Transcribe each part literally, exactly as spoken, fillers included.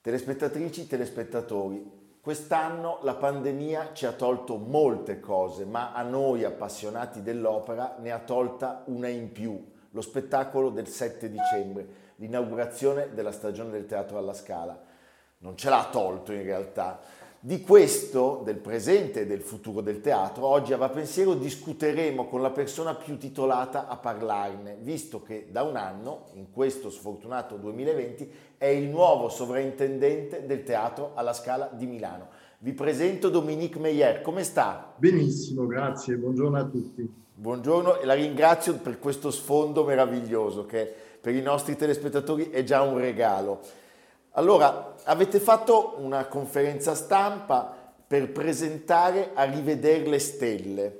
Telespettatrici, telespettatori, quest'anno la pandemia ci ha tolto molte cose, ma a noi appassionati dell'opera ne ha tolta una in più, lo spettacolo del sette dicembre, l'inaugurazione della stagione del Teatro alla Scala. Non ce l'ha tolto in realtà. Di questo, del presente e del futuro del teatro, oggi a Va Pensiero discuteremo con la persona più titolata a parlarne, visto che da un anno, in questo sfortunato duemilaventi, è il nuovo sovrintendente del Teatro alla Scala di Milano. Vi presento Dominique Meyer. Come sta? Benissimo, grazie. Buongiorno a tutti. Buongiorno e la ringrazio per questo sfondo meraviglioso che per i nostri telespettatori è già un regalo. Allora, avete fatto una conferenza stampa per presentare A Rivedere le Stelle,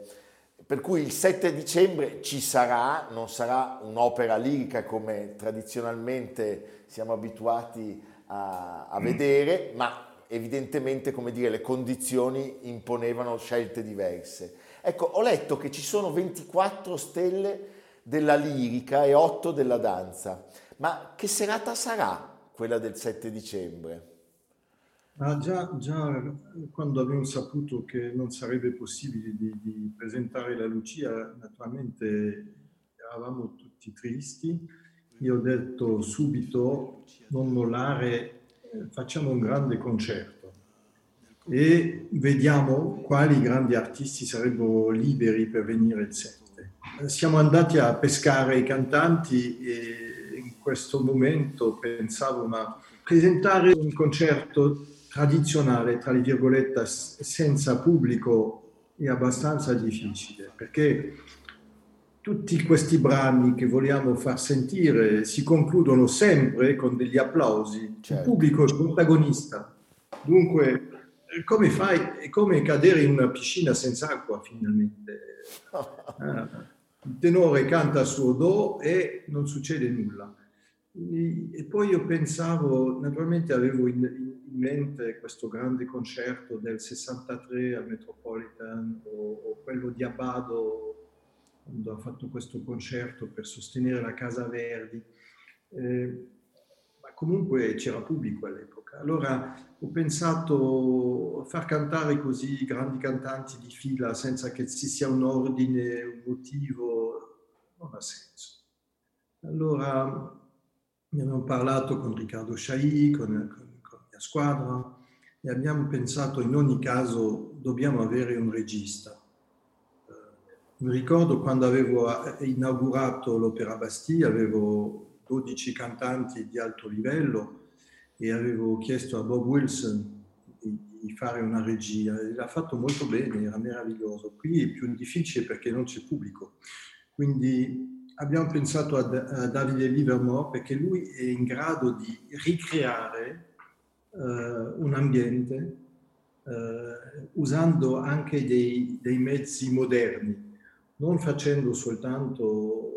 per cui il sette dicembre ci sarà, non sarà un'opera lirica come tradizionalmente siamo abituati a, a vedere, ma evidentemente, come dire, le condizioni imponevano scelte diverse. Ecco, ho letto che ci sono ventiquattro stelle della lirica e otto della danza, ma che serata sarà quella del sette dicembre? Ah, già, già quando abbiamo saputo che non sarebbe possibile di, di presentare la Lucia, naturalmente eravamo tutti tristi. Io ho detto subito, non mollare, facciamo un grande concerto e vediamo quali grandi artisti sarebbero liberi per venire il sette. Siamo andati a pescare i cantanti e in questo momento pensavo, ma presentare un concerto tradizionale, tra le virgolette, senza pubblico è abbastanza difficile, perché tutti questi brani che vogliamo far sentire si concludono sempre con degli applausi. Certo. Il pubblico è il protagonista. Dunque, come fai? È come cadere in una piscina senza acqua, finalmente. Il tenore canta il suo do e non succede nulla. E poi io pensavo, naturalmente avevo in, in mente questo grande concerto del sessantatré al Metropolitan o, o quello di Abbado, quando ha fatto questo concerto per sostenere la Casa Verdi, eh, ma comunque c'era pubblico all'epoca. Allora ho pensato far cantare così grandi cantanti di fila senza che ci sia un ordine, un motivo, non ha senso. Allora ne abbiamo parlato con Riccardo Chailly, con, con, con la squadra, e abbiamo pensato in ogni caso dobbiamo avere un regista. Mi ricordo quando avevo inaugurato l'Opera Bastia, avevo dodici cantanti di alto livello e avevo chiesto a Bob Wilson di fare una regia. L'ha fatto molto bene, era meraviglioso. Qui è più difficile perché non c'è pubblico. Quindi abbiamo pensato a Davide Livermore perché lui è in grado di ricreare uh, un ambiente uh, usando anche dei, dei mezzi moderni, non facendo soltanto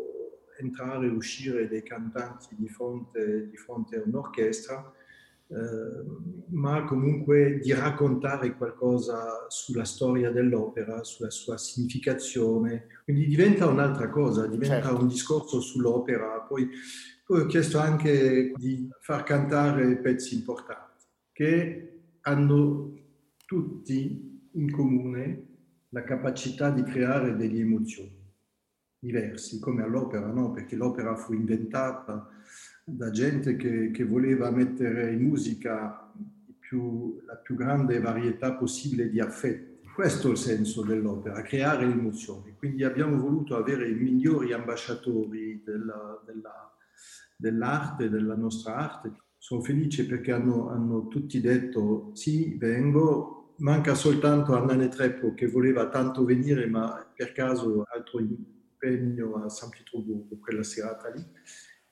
entrare e uscire dei cantanti di fronte, di fronte a un'orchestra, eh, ma comunque di raccontare qualcosa sulla storia dell'opera, sulla sua significazione. Quindi diventa un'altra cosa, diventa certo. Un discorso sull'opera. Poi, poi ho chiesto anche di far cantare pezzi importanti che hanno tutti in comune la capacità di creare delle emozioni diverse, come all'opera, no? Perché l'opera fu inventata da gente che, che voleva mettere in musica più, la più grande varietà possibile di affetti. Questo è il senso dell'opera, creare emozioni. Quindi abbiamo voluto avere i migliori ambasciatori della, della, dell'arte, della nostra arte. Sono felice perché hanno, hanno tutti detto sì, vengo. Manca soltanto Anne Trepau che voleva tanto venire, ma per caso altro impegno a San Pietroburgo quella serata lì.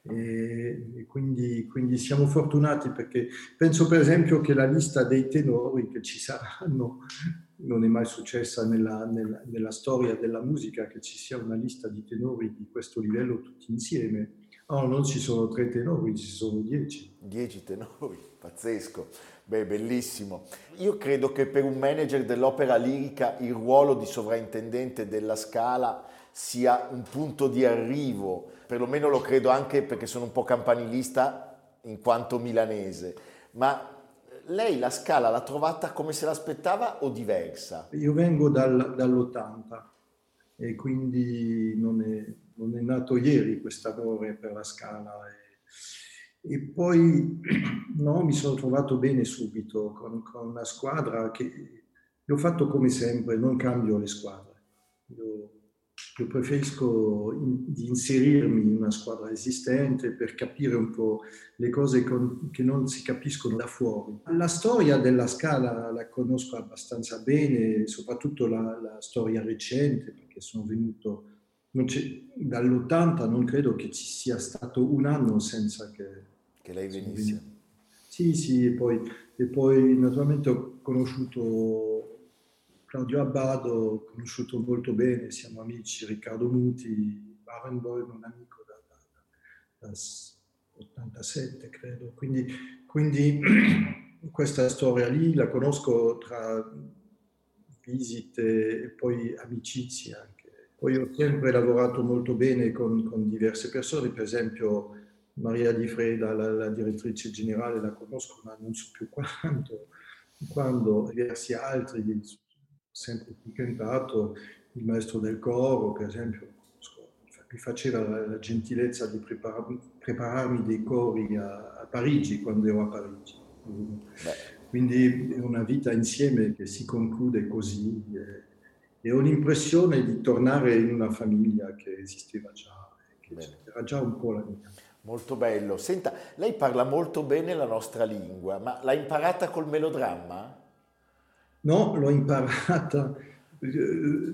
E quindi, quindi siamo fortunati, perché penso per esempio che la lista dei tenori che ci saranno non è mai successa nella, nella, nella storia della musica, che ci sia una lista di tenori di questo livello tutti insieme. No, non ci sono tre tenori, ci sono dieci. Dieci tenori, pazzesco. Beh, bellissimo. Io credo che per un manager dell'opera lirica il ruolo di sovrintendente della Scala sia un punto di arrivo, perlomeno lo credo, anche perché sono un po' campanilista in quanto milanese. Ma lei la Scala l'ha trovata come se l'aspettava o diversa? Io vengo dal, dall'ottanta e quindi non è, non è nato ieri quest'amore per la Scala. E, e poi no, mi sono trovato bene subito con, con una squadra che l'ho fatto come sempre, non cambio le squadre. Io, Io preferisco in, di inserirmi in una squadra esistente per capire un po' le cose con, che non si capiscono da fuori. La storia della Scala la conosco abbastanza bene, soprattutto la, la storia recente, perché sono venuto non dall'ottanta, non credo che ci sia stato un anno senza che, che lei venisse. Venuto. Sì, sì, e poi, e poi naturalmente ho conosciuto Claudio Abbado, conosciuto molto bene, siamo amici, Riccardo Muti, Barenboim, un amico da, da, da ottantasette, credo. Quindi, quindi questa storia lì la conosco tra visite e poi amicizie anche. Poi ho sempre lavorato molto bene con, con diverse persone, per esempio Maria Di Freda, la, la direttrice generale, la conosco, ma non so più quanto, quando diversi altri, sempre frequentato, il maestro del coro, per esempio, mi faceva la gentilezza di prepararmi, prepararmi dei cori a, a Parigi, quando ero a Parigi. Beh. Quindi è una vita insieme che si conclude così, e, e ho l'impressione di tornare in una famiglia che esisteva già, che era già un po' la mia. Molto bello. Senta, lei parla molto bene la nostra lingua, ma l'ha imparata col melodramma? No, l'ho imparata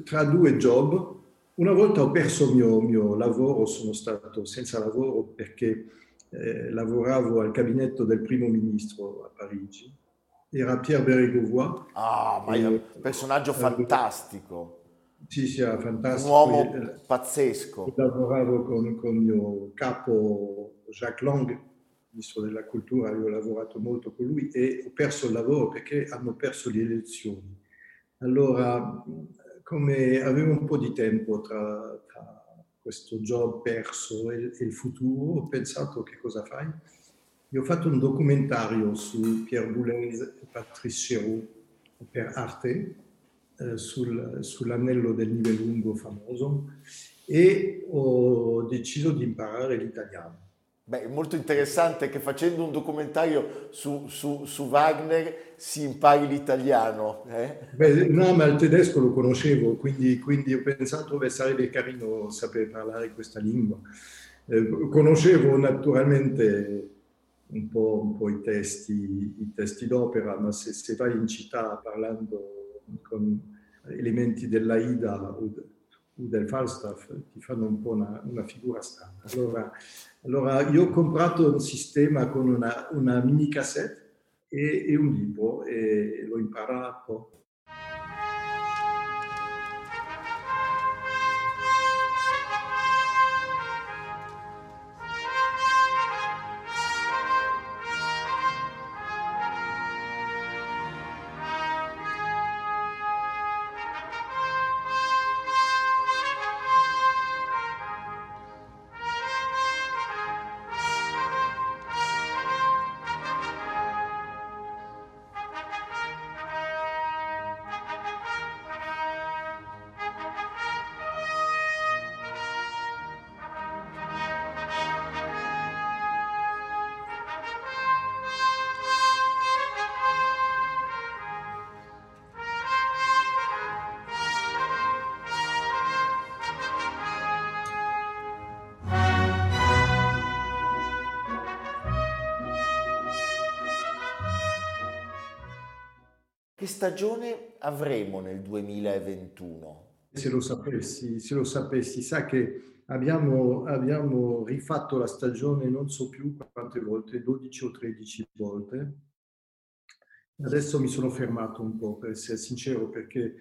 tra due job. Una volta ho perso il mio, mio lavoro, sono stato senza lavoro perché eh, lavoravo al gabinetto del primo ministro a Parigi. Era Pierre Bérégovoy. Ah, ma è un personaggio fantastico. Sì, sì, era fantastico. Un uomo e, pazzesco. Lavoravo con, con il mio capo Jacques Lang, ministro della cultura, io ho lavorato molto con lui e ho perso il lavoro perché hanno perso le elezioni. Allora, come avevo un po' di tempo tra, tra questo job perso e, e il futuro, ho pensato: che cosa fai? Io ho fatto un documentario su Pierre Boulez e Patrice Chéreau per Arte, eh, sul, sull'anello del Nibelungo famoso, e ho deciso di imparare l'italiano. Beh, è molto interessante che facendo un documentario su, su, su Wagner si impari l'italiano. Eh? Beh, no, ma il tedesco lo conoscevo, quindi, quindi ho pensato che sarebbe carino sapere parlare questa lingua. Eh, conoscevo naturalmente un po', un po' i testi, i testi d'opera, ma se, se vai in città parlando con elementi dell'Aida o del Falstaff ti fanno un po' una, una figura strana. Allora, allora io ho comprato un sistema con una, una mini cassette e, e un libro e l'ho imparato. Che stagione avremo nel duemilaventuno? Se lo sapessi, se lo sapessi, sa che abbiamo, abbiamo rifatto la stagione non so più quante volte, dodici o tredici volte. Adesso mi sono fermato un po', per essere sincero, perché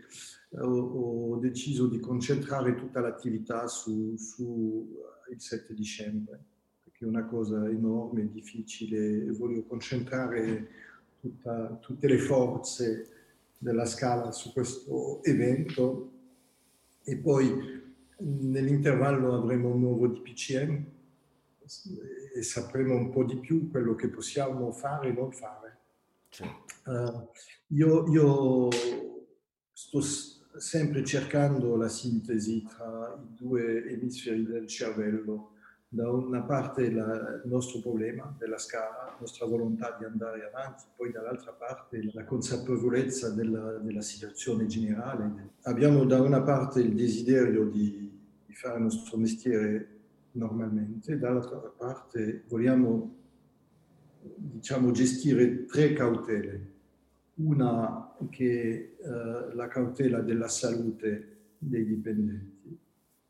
ho, ho deciso di concentrare tutta l'attività su, su il sette dicembre, perché è una cosa enorme, difficile, e voglio concentrare tutta, tutte le forze della Scala su questo evento. E poi nell'intervallo avremo un nuovo D P C M e sapremo un po' di più quello che possiamo fare e non fare. Certo. Uh, io, io sto s- sempre cercando la sintesi tra i due emisferi del cervello. Da una parte la, il nostro problema della Scala, la nostra volontà di andare avanti, poi dall'altra parte la consapevolezza della, della situazione generale. Abbiamo da una parte il desiderio di, di fare il nostro mestiere normalmente, dall'altra parte vogliamo, diciamo, gestire tre cautele. Una che è la cautela della salute dei dipendenti,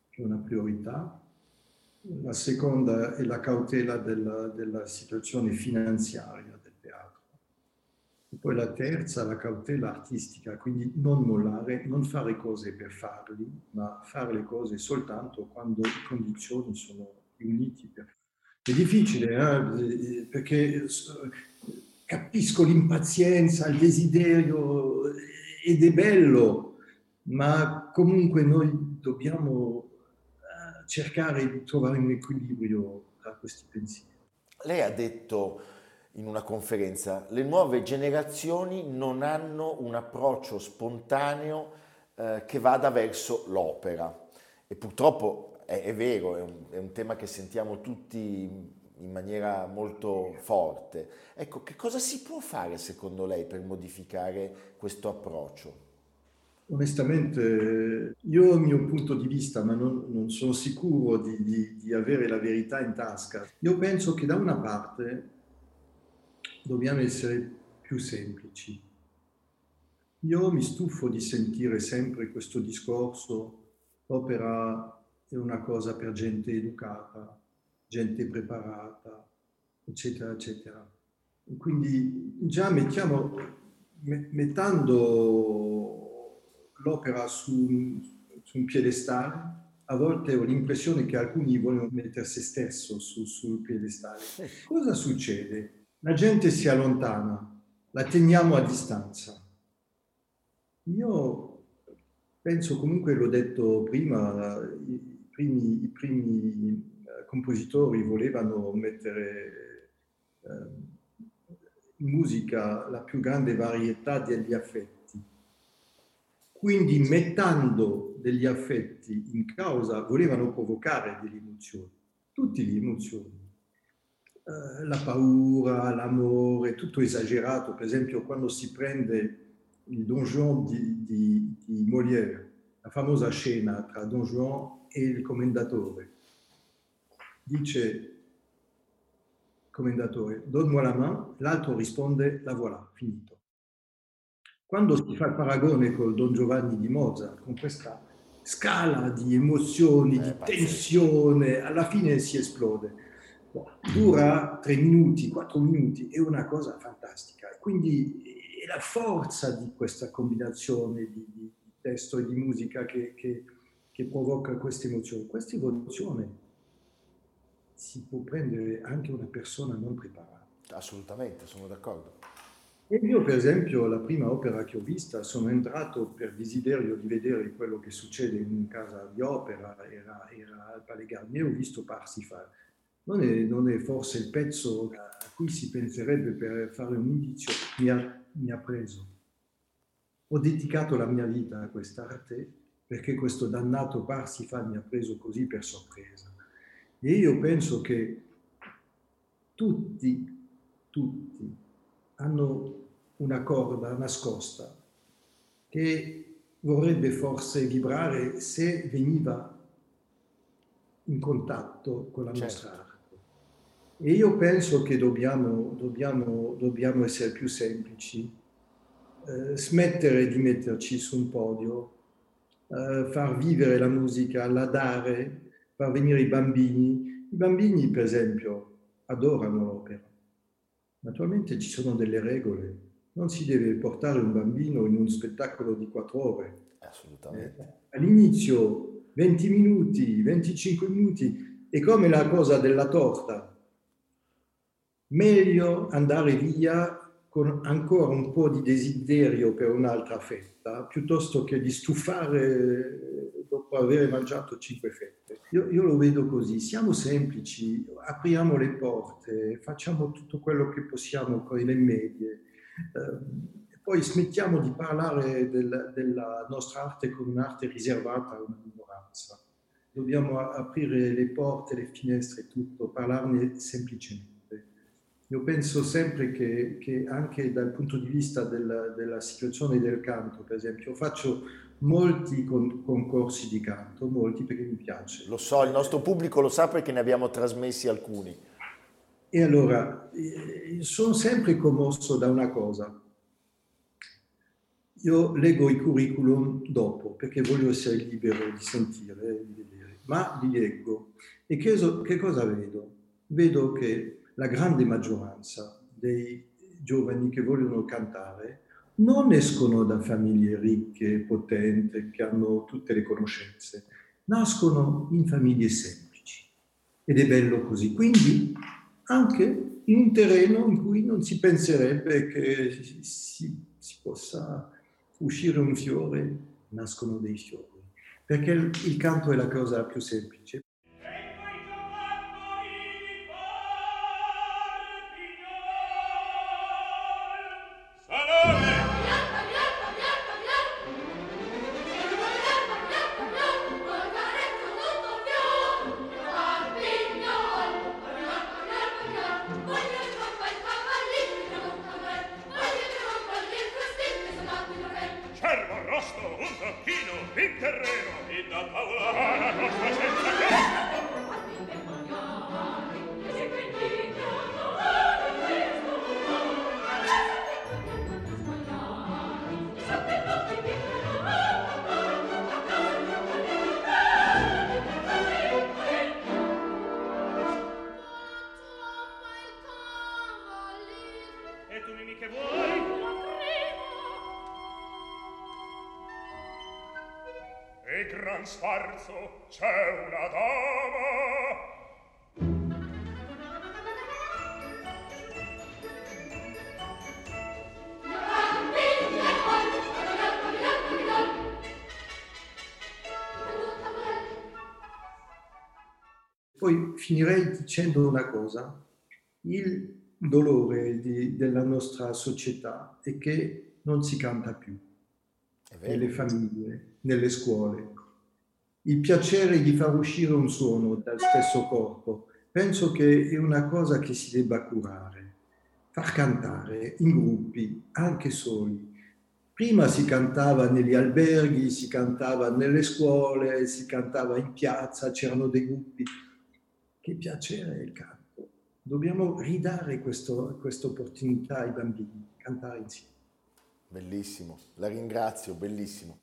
che è una priorità. La seconda è la cautela della, della situazione finanziaria del teatro. E poi la terza, la cautela artistica, quindi non mollare, non fare cose per farli, ma fare le cose soltanto quando le condizioni sono riunite. È difficile, eh? Perché capisco l'impazienza, il desiderio, ed è bello, ma comunque noi dobbiamo cercare di trovare un equilibrio tra questi pensieri. Lei ha detto in una conferenza: le nuove generazioni non hanno un approccio spontaneo eh, che vada verso l'opera. E purtroppo è, è vero, è un, è un tema che sentiamo tutti in maniera molto forte. Ecco, che cosa si può fare secondo lei per modificare questo approccio? Onestamente, io ho il mio punto di vista, ma non, non sono sicuro di, di, di avere la verità in tasca. Io penso che da una parte dobbiamo essere più semplici. Io mi stufo di sentire sempre questo discorso: l'opera è una cosa per gente educata, gente preparata, eccetera, eccetera. Quindi già mettiamo, mettando l'opera su, su un piedestale, a volte ho l'impressione che alcuni vogliono mettere se stesso su, sul piedestale. Cosa succede? La gente si allontana, la teniamo a distanza. Io penso, comunque l'ho detto prima, i primi, i primi compositori volevano mettere eh, in musica la più grande varietà degli affetti. Quindi, mettendo degli affetti in causa, volevano provocare delle emozioni, tutte le emozioni. Eh, la paura, l'amore, tutto esagerato. Per esempio, quando si prende il Don Juan di, di, di Molière, la famosa scena tra Don Juan e il commendatore. Dice il commendatore: «Donne-moi la main», l'altro risponde: «La voilà, finito». Quando si fa il paragone col Don Giovanni di Mozart, con questa scala di emozioni, eh, di tensione, alla fine si esplode. Dura tre minuti, quattro minuti, è una cosa fantastica. Quindi è la forza di questa combinazione di, di testo e di musica che, che, che provoca queste emozioni. Questa emozione si può prendere anche una persona non preparata. Assolutamente, sono d'accordo. E io, per esempio, la prima opera che ho vista, sono entrato per desiderio di vedere quello che succede in casa di opera, era, era al Palais Garnier, ho visto Parsifal. Non è, non è forse il pezzo a cui si penserebbe per fare un indizio, mi ha, mi ha preso. Ho dedicato la mia vita a quest'arte perché questo dannato Parsifal mi ha preso così per sorpresa. E io penso che tutti, tutti, hanno una corda nascosta che vorrebbe forse vibrare se veniva in contatto con la nostra arte. E io penso che dobbiamo, dobbiamo, dobbiamo essere più semplici, eh, smettere di metterci su un podio, eh, far vivere la musica, la dare, far venire i bambini. I bambini, per esempio, adorano l'opera. Naturalmente ci sono delle regole. Non si deve portare un bambino in un spettacolo di quattro ore. Assolutamente. Eh, all'inizio venti minuti, venticinque minuti, è come la cosa della torta. Meglio andare via con ancora un po' di desiderio per un'altra fetta, piuttosto che di stufare dopo aver mangiato cinque fette. Io, io lo vedo così. Siamo semplici, apriamo le porte, facciamo tutto quello che possiamo con le medie. E poi smettiamo di parlare del, della nostra arte come un'arte riservata a una minoranza. Dobbiamo aprire le porte, le finestre, tutto, parlarne semplicemente. Io penso sempre che, che anche dal punto di vista della, della situazione del canto, per esempio, faccio molti con, concorsi di canto, molti perché mi piace. Lo so, il nostro pubblico lo sa perché ne abbiamo trasmessi alcuni. E allora, sono sempre commosso da una cosa. Io leggo i curriculum dopo, perché voglio essere libero di sentire, di vedere, ma li leggo. E che, che cosa vedo? Vedo che la grande maggioranza dei giovani che vogliono cantare non escono da famiglie ricche, potenti, che hanno tutte le conoscenze. Nascono in famiglie semplici. Ed è bello così. Quindi anche in un terreno in cui non si penserebbe che si, si possa uscire un fiore, nascono dei fiori, perché il, il canto è la cosa più semplice. C'è una dama poi finirei dicendo una cosa. Il dolore di, della nostra società è che non si canta più nelle famiglie, nelle scuole. Il piacere di far uscire un suono dal stesso corpo, penso che è una cosa che si debba curare, far cantare in gruppi, anche soli. Prima si cantava negli alberghi, si cantava nelle scuole, si cantava in piazza, c'erano dei gruppi. Che piacere è il canto. Dobbiamo ridare questo, questa opportunità ai bambini, cantare insieme. Bellissimo, la ringrazio, bellissimo.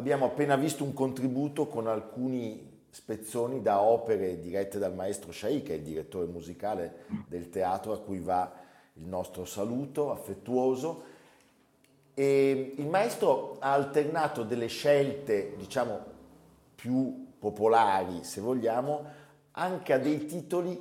Abbiamo appena visto un contributo con alcuni spezzoni da opere dirette dal maestro Chailly, che è il direttore musicale del teatro, a cui va il nostro saluto affettuoso. E il maestro ha alternato delle scelte, diciamo, più popolari, se vogliamo, anche a dei titoli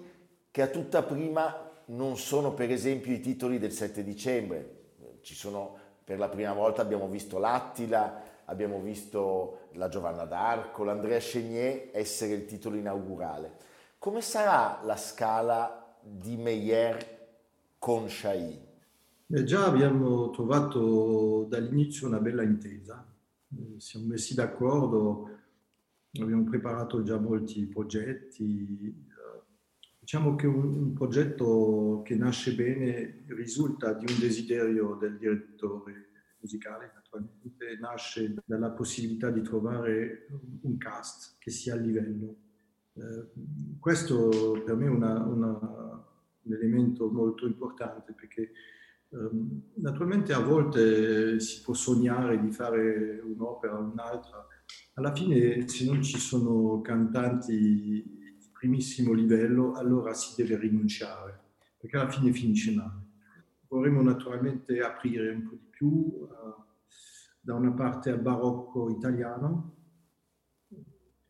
che a tutta prima non sono, per esempio, i titoli del sette dicembre. Ci sono, per la prima volta abbiamo visto l'Attila, abbiamo visto la Giovanna d'Arco, l'Andrea Chénier essere il titolo inaugurale. Come sarà la Scala di Meyer con Chailly? Eh già abbiamo trovato dall'inizio una bella intesa, eh, siamo messi d'accordo, abbiamo preparato già molti progetti. Diciamo che un, un progetto che nasce bene risulta di un desiderio del direttore musicale, naturalmente nasce dalla possibilità di trovare un cast che sia a livello. Eh, questo per me è una, una, un elemento molto importante, perché ehm, naturalmente a volte si può sognare di fare un'opera o un'altra, alla fine se non ci sono cantanti di primissimo livello allora si deve rinunciare, perché alla fine finisce male. Vorremmo naturalmente aprire un po' di più, eh, da una parte al barocco italiano.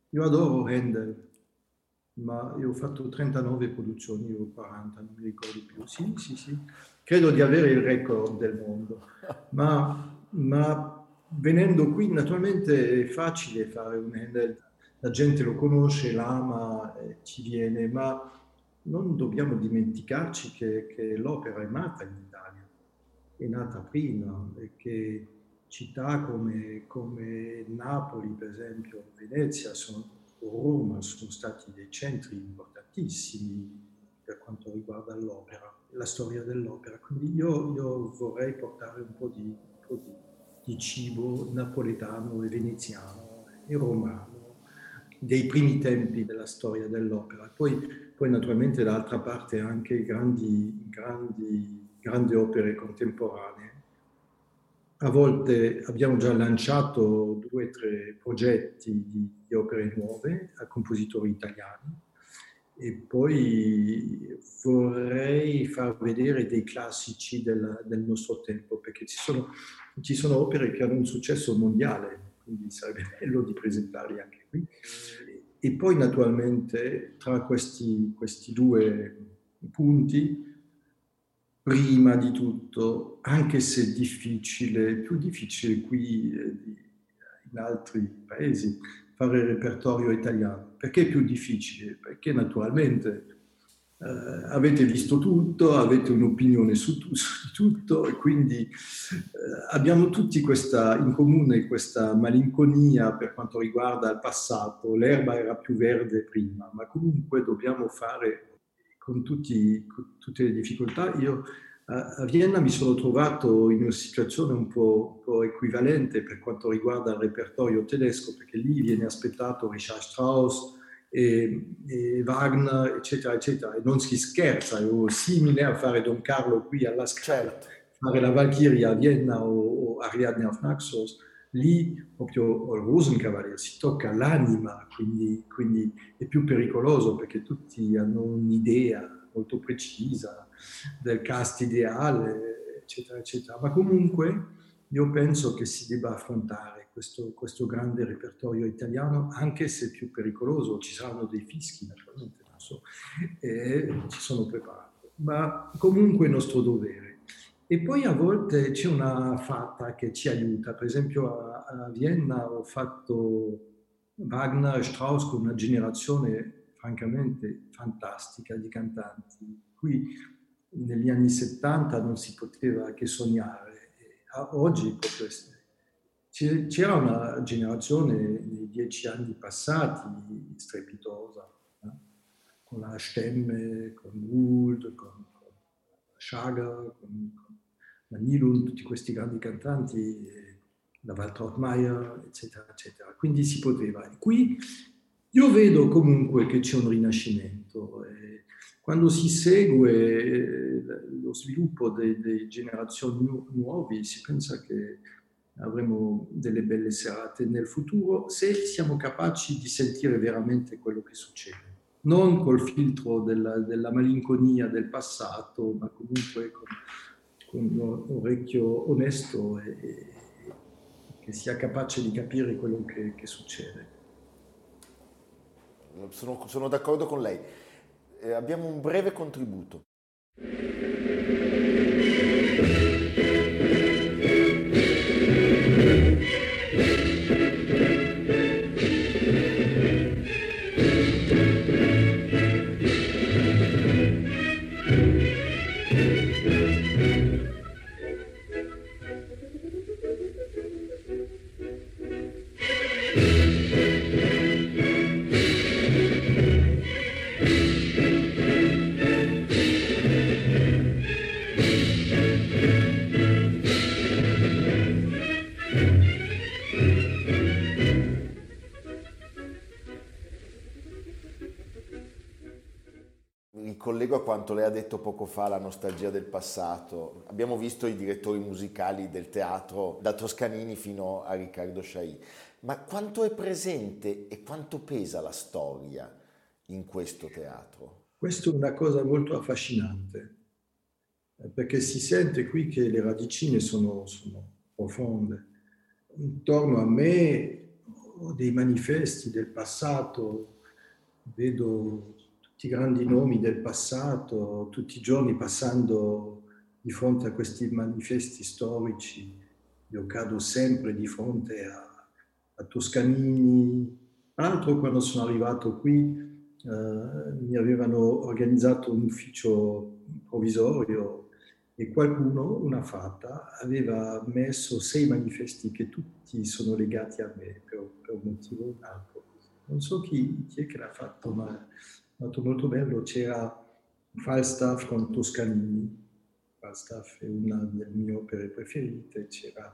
Io adoro Handel, ma io ho fatto trentanove produzioni, io ho quaranta, non mi ricordo più. Sì, sì, sì. Credo di avere il record del mondo. Ma, ma venendo qui, naturalmente è facile fare un Handel. La gente lo conosce, l'ama, eh, ci viene, ma non dobbiamo dimenticarci che, che l'opera è nata in Italia, è nata prima, e che città come, come Napoli, per esempio, Venezia, sono Roma sono stati dei centri importantissimi per quanto riguarda l'opera, la storia dell'opera. Quindi io, io vorrei portare un po' di, un po' di, di cibo napoletano e veneziano e romano dei primi tempi della storia dell'opera. Poi, poi naturalmente dall'altra parte anche grandi, grandi, grandi opere contemporanee. A volte abbiamo già lanciato due o tre progetti di, di opere nuove a compositori italiani, e poi vorrei far vedere dei classici del, del nostro tempo, perché ci sono, ci sono opere che hanno un successo mondiale, quindi sarebbe bello di presentarli anche qui. E poi naturalmente tra questi, questi due punti, prima di tutto, anche se difficile, più difficile qui eh, in altri paesi, fare il repertorio italiano. Perché più difficile? Perché naturalmente eh, avete visto tutto, avete un'opinione su, tu, su tutto, e quindi eh, abbiamo tutti questa, in comune questa malinconia per quanto riguarda il passato. L'erba era più verde prima, ma comunque dobbiamo fare... Con, tutti, con tutte le difficoltà. Io a Vienna mi sono trovato in una situazione un po', un po' equivalente per quanto riguarda il repertorio tedesco, perché lì viene aspettato Richard Strauss e, e Wagner, eccetera, eccetera. E non si scherza, è simile a fare Don Carlo qui alla Scala, fare la Valchiria a Vienna o, o Ariadne auf Naxos. Lì proprio il Rosenkavalier si tocca l'anima, quindi, quindi è più pericoloso, perché tutti hanno un'idea molto precisa del cast ideale, eccetera, eccetera. Ma comunque io penso che si debba affrontare questo, questo grande repertorio italiano, anche se più pericoloso. Ci saranno dei fischi, naturalmente, non so, e ci sono preparato. Ma comunque è nostro dovere. E poi a volte c'è una fata che ci aiuta. Per esempio a, a Vienna ho fatto Wagner e Strauss con una generazione francamente fantastica di cantanti. Qui negli anni settanta non si poteva che sognare. A oggi c'era una generazione nei dieci anni passati strepitosa, eh? Con la Stemme, con Wood, con Schager, con, con Nilun, tutti questi grandi cantanti, la Waltraud Meyer, eccetera, eccetera. Quindi si poteva. E qui io vedo comunque che c'è un rinascimento. E quando si segue lo sviluppo delle generazioni nu- nuove, si pensa che avremo delle belle serate nel futuro, se siamo capaci di sentire veramente quello che succede. Non col filtro della, della malinconia del passato, ma comunque con, con un orecchio onesto e, e che sia capace di capire quello che, che succede. Sono, sono d'accordo con lei. Eh, abbiamo un breve contributo. Collego a quanto lei ha detto poco fa, la nostalgia del passato. Abbiamo visto i direttori musicali del teatro, da Toscanini fino a Riccardo Chailly. Ma quanto è presente e quanto pesa la storia in questo teatro? Questa è una cosa molto affascinante, perché si sente qui che le radicine sono, sono profonde. Intorno a me ho dei manifesti del passato, vedo i grandi nomi del passato, tutti i giorni passando di fronte a questi manifesti storici. Io cado sempre di fronte a, a Toscanini. Tra l'altro, quando sono arrivato qui, eh, mi avevano organizzato un ufficio provvisorio e qualcuno, una fata, aveva messo sei manifesti che tutti sono legati a me per, per un motivo o un altro. Non so chi, chi è che l'ha fatto, ma... È stato molto bello, c'era Falstaff con Toscanini, Falstaff è una delle mie opere preferite, c'era,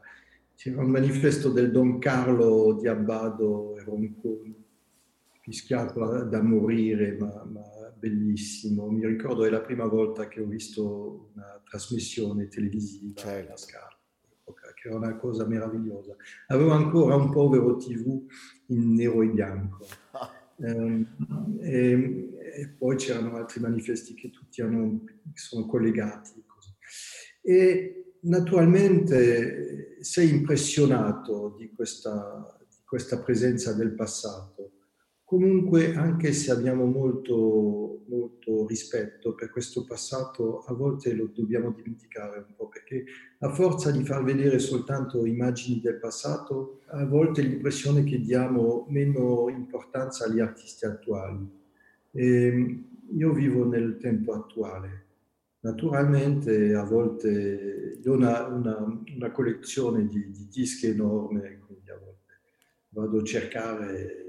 c'era un manifesto del Don Carlo di Abbado, ero un po' fischiato da morire, ma, ma bellissimo. Mi ricordo è la prima volta che ho visto una trasmissione televisiva alla Scala, che era una cosa meravigliosa. Avevo ancora un povero tivù in nero e bianco. E, e poi c'erano altri manifesti che tutti hanno, che sono collegati così. E naturalmente sei impressionato di questa, di questa presenza del passato, comunque anche se abbiamo molto, molto rispetto per questo passato, a volte lo dobbiamo dimenticare un po', perché a forza di far vedere soltanto immagini del passato, a volte l'impressione che diamo meno importanza agli artisti attuali. E io vivo nel tempo attuale. Naturalmente a volte io ho una, una, una collezione di, di dischi enorme, quindi a volte vado a cercare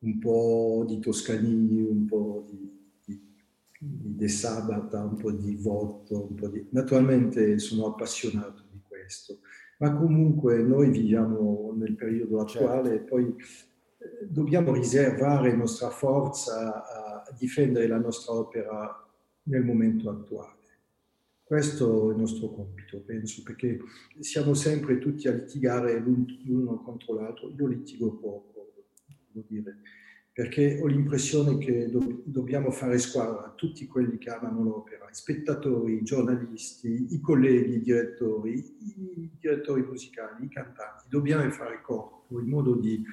un po' di Toscanini, un po' di, di, di De Sabata, un po' di Votto, un po' di... Naturalmente sono appassionato di questo, ma comunque noi viviamo nel periodo attuale, certo. Poi eh, dobbiamo riservare nostra forza a, a difendere la nostra opera nel momento attuale. Questo è il nostro compito, penso, perché siamo sempre tutti a litigare l'uno contro l'altro. Io litigo poco, dire, perché ho l'impressione che do- dobbiamo fare squadra a tutti quelli che amano l'opera, i spettatori, i giornalisti, i colleghi, i direttori, i direttori musicali, i cantanti. Dobbiamo fare corpo in modo di,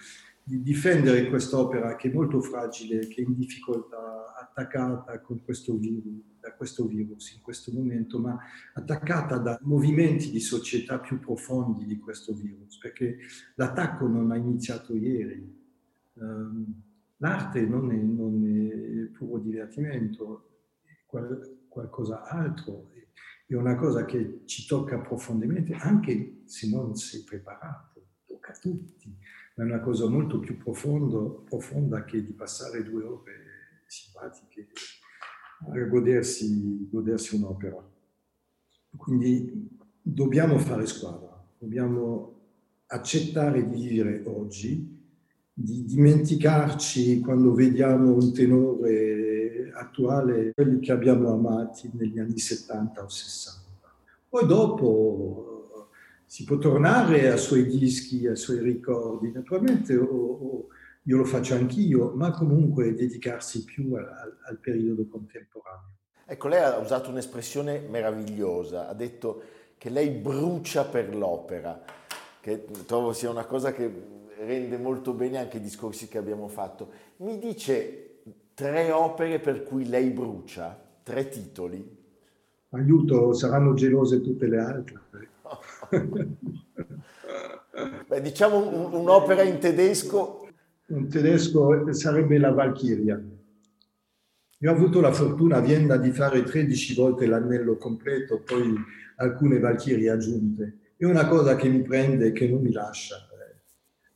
di difendere quest'opera che è molto fragile, che è in difficoltà, attaccata con questo virus, da questo virus in questo momento, ma attaccata da movimenti di società più profondi di questo virus, perché l'attacco non ha iniziato ieri. L'arte non è, non è puro divertimento, è qual, qualcosa altro, è una cosa che ci tocca profondamente, anche se non sei preparato, tocca a tutti, ma è una cosa molto più profondo, profonda che di passare due ore simpatiche a godersi, godersi un'opera. Quindi dobbiamo fare squadra, dobbiamo accettare di vivere oggi, di dimenticarci quando vediamo un tenore attuale, quelli che abbiamo amati negli anni settanta o sessanta. Poi dopo si può tornare ai suoi dischi, ai suoi ricordi, naturalmente o, o, io lo faccio anch'io, ma comunque dedicarsi più al, al periodo contemporaneo. Ecco, lei ha usato un'espressione meravigliosa, ha detto che lei brucia per l'opera, che trovo sia una cosa che rende molto bene anche i discorsi che abbiamo fatto. Mi dice tre opere per cui lei brucia, tre titoli? Aiuto, saranno gelose tutte le altre. Beh, diciamo un, un'opera in tedesco. In tedesco sarebbe la Valchiria. Io ho avuto la fortuna a Vienna di fare tredici volte l'anello completo, poi alcune Valchirie aggiunte. È una cosa che mi prende e che non mi lascia.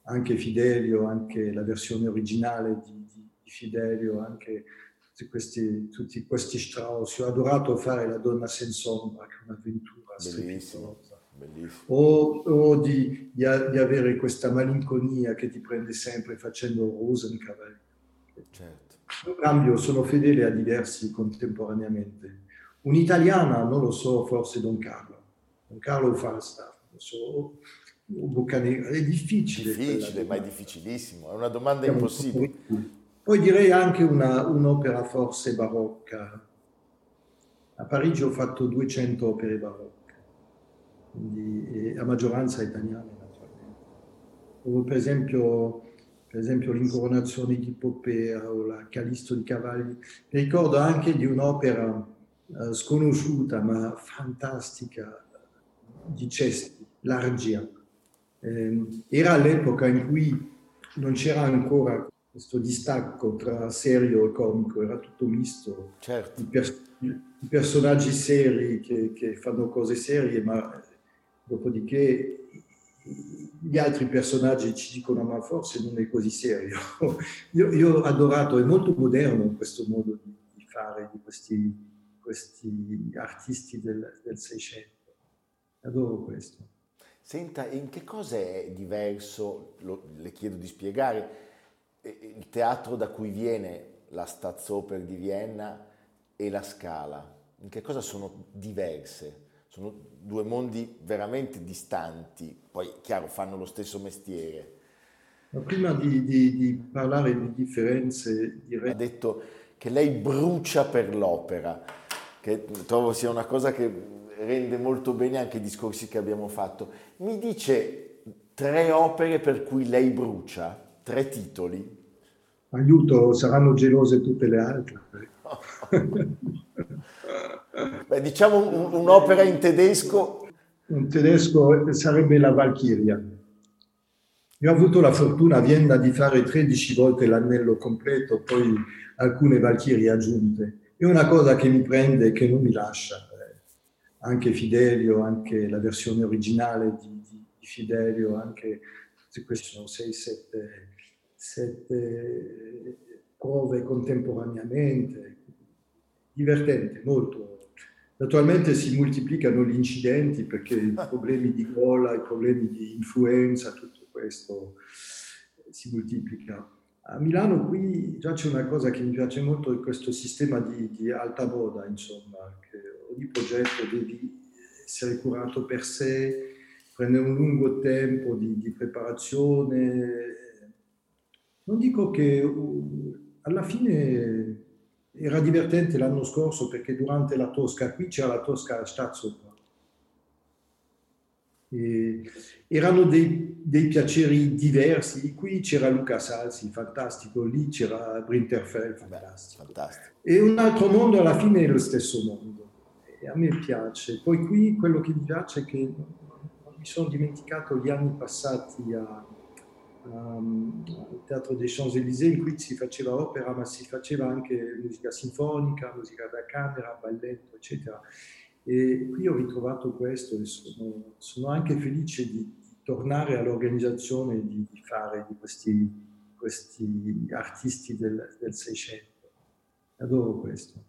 Anche Fidelio, anche la versione originale di, di, di Fidelio, anche questi, tutti questi Strauss. Io ho adorato fare La donna senza ombra, che è un'avventura strepitosa. O, o di, di, di avere questa malinconia che ti prende sempre facendo Rosenkavalier. Certo. In cambio sono fedele a diversi contemporaneamente. Un'italiana, non lo so, forse Don Carlo. Don Carlo Falstaff, non so. Boccanegra. È difficile. Difficile, ma è difficilissimo, è una domanda è impossibile. Poi direi anche una, un'opera forse barocca. A Parigi ho fatto duecento opere barocche, quindi a maggioranza italiane naturalmente. O per esempio, per esempio l'Incoronazione di Popea o la Calisto di Cavalli. Mi ricordo anche di un'opera eh, sconosciuta ma fantastica di Cesti, l'Argia. Era l'epoca in cui non c'era ancora questo distacco tra serio e comico, era tutto misto. Certo. I, pers- i personaggi seri che, che fanno cose serie, ma dopodiché gli altri personaggi ci dicono ma forse non è così serio. Io, io ho adorato, è molto moderno questo modo di, di fare di questi, questi artisti del, del Seicento. Adoro questo. Senta, in che cosa è diverso, lo, le chiedo di spiegare, il teatro da cui viene la Staatsoper di Vienna e la Scala? In che cosa sono diverse? Sono due mondi veramente distanti, poi chiaro fanno lo stesso mestiere. Ma prima di, di, di parlare di differenze direi... Ha detto che lei brucia per l'opera, che trovo sia una cosa che... rende molto bene anche i discorsi che abbiamo fatto. Mi dice tre opere per cui lei brucia, tre titoli? Aiuto, saranno gelose tutte le altre. Beh, diciamo un, un'opera in tedesco. In tedesco sarebbe la Valchiria. Io ho avuto la fortuna a Vienna di fare tredici volte l'anello completo, poi alcune Valchirie aggiunte. È una cosa che mi prende e che non mi lascia. Anche Fidelio, anche la versione originale di, di, di Fidelio, anche questi sono sei, sette, sette prove contemporaneamente, divertente, molto. Naturalmente si moltiplicano gli incidenti perché i problemi di gola, i problemi di influenza, tutto questo si moltiplica. A Milano qui già c'è una cosa che mi piace molto, è questo sistema di, di alta moda, insomma, che ogni progetto devi essere curato per sé, prende un lungo tempo di, di preparazione. Non dico che alla fine era divertente l'anno scorso perché durante la Tosca, qui c'era la Tosca Staatsoper, erano dei, dei piaceri diversi, qui c'era Luca Salsi, fantastico, lì c'era Brinterfell, fantastico. Beh, fantastico. E un altro mondo alla fine è lo stesso mondo. A me piace. Poi qui quello che mi piace è che non mi sono dimenticato gli anni passati a, a, al Teatro dei Champs-Élysées, in cui si faceva opera, ma si faceva anche musica sinfonica, musica da camera, balletto, eccetera. E qui ho ritrovato questo e sono, sono anche felice di, di tornare all'organizzazione di, di fare di questi, questi artisti del, del Seicento. Adoro questo.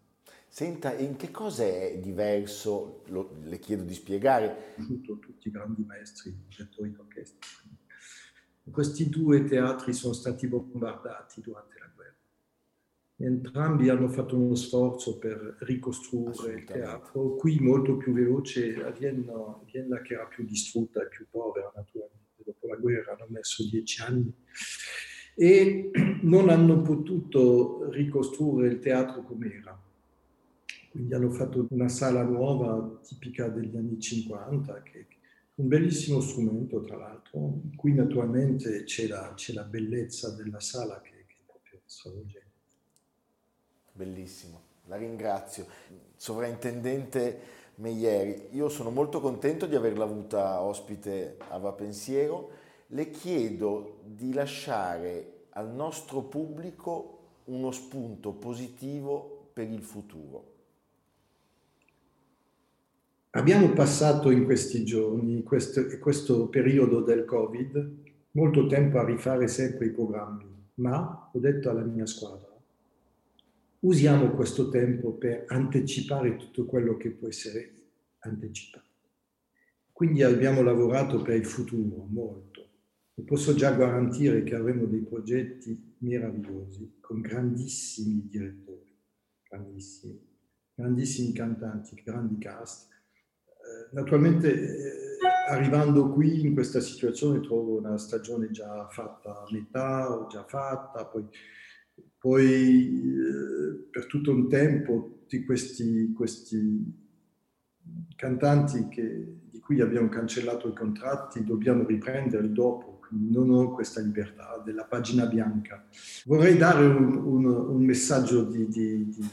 Senta, in che cosa è diverso, lo, le chiedo di spiegare. Tutto, tutti i grandi maestri, i direttori d'orchestra. Questi due teatri sono stati bombardati durante la guerra. Entrambi hanno fatto uno sforzo per ricostruire il teatro, qui molto più veloce. A Vienna, Vienna che era più distrutta e più povera naturalmente dopo la guerra, hanno messo dieci anni e non hanno potuto ricostruire il teatro come era. Quindi hanno fatto una sala nuova tipica degli anni cinquanta, che un bellissimo strumento tra l'altro. Qui naturalmente c'è la, c'è la bellezza della sala che, che è proprio straordinaria. Bellissimo, la ringrazio. Sovrintendente Meyer, io sono molto contento di averla avuta ospite a Va Pensiero. Le chiedo di lasciare al nostro pubblico uno spunto positivo per il futuro. Abbiamo passato in questi giorni, questo, questo periodo del Covid, molto tempo a rifare sempre i programmi, ma ho detto alla mia squadra: usiamo questo tempo per anticipare tutto quello che può essere anticipato. Quindi abbiamo lavorato per il futuro molto. E posso già garantire che avremo dei progetti meravigliosi con grandissimi direttori, grandissimi, grandissimi cantanti, grandi cast. Naturalmente arrivando qui in questa situazione trovo una stagione già fatta a metà o già fatta, poi... Poi eh, per tutto un tempo tutti questi, questi cantanti che, di cui abbiamo cancellato i contratti dobbiamo riprenderli dopo, quindi non ho questa libertà della pagina bianca. Vorrei dare un, un, un messaggio di, di, di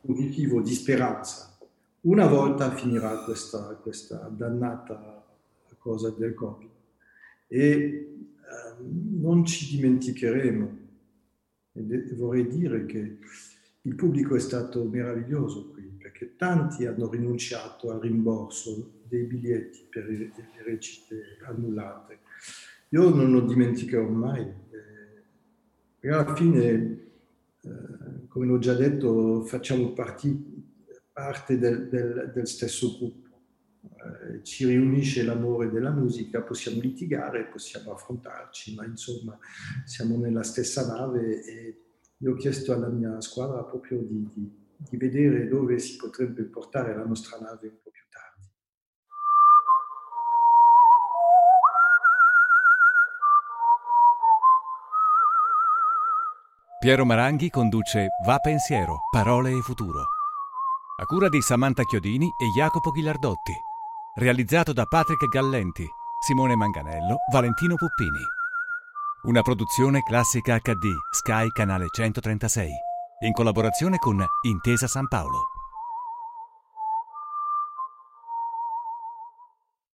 positivo, di speranza. Una volta finirà questa, questa dannata cosa del Covid e eh, non ci dimenticheremo. E vorrei dire che il pubblico è stato meraviglioso qui, perché tanti hanno rinunciato al rimborso dei biglietti per le recite annullate. Io non lo dimenticherò mai, perché alla fine, come l'ho già detto, facciamo parti, parte del, del, del stesso gruppo. Ci riunisce l'amore della musica, possiamo litigare, possiamo affrontarci, ma insomma siamo nella stessa nave e io ho chiesto alla mia squadra proprio di, di, di vedere dove si potrebbe portare la nostra nave un po' più tardi. Piero Maranghi conduce Va Pensiero, parole e futuro, a cura di Samantha Chiodini e Jacopo Ghilardotti. Realizzato da Patrick Gallenti, Simone Manganello, Valentino Puppini. Una produzione Classica acca di Sky Canale centotrentasei, in collaborazione con Intesa San Paolo.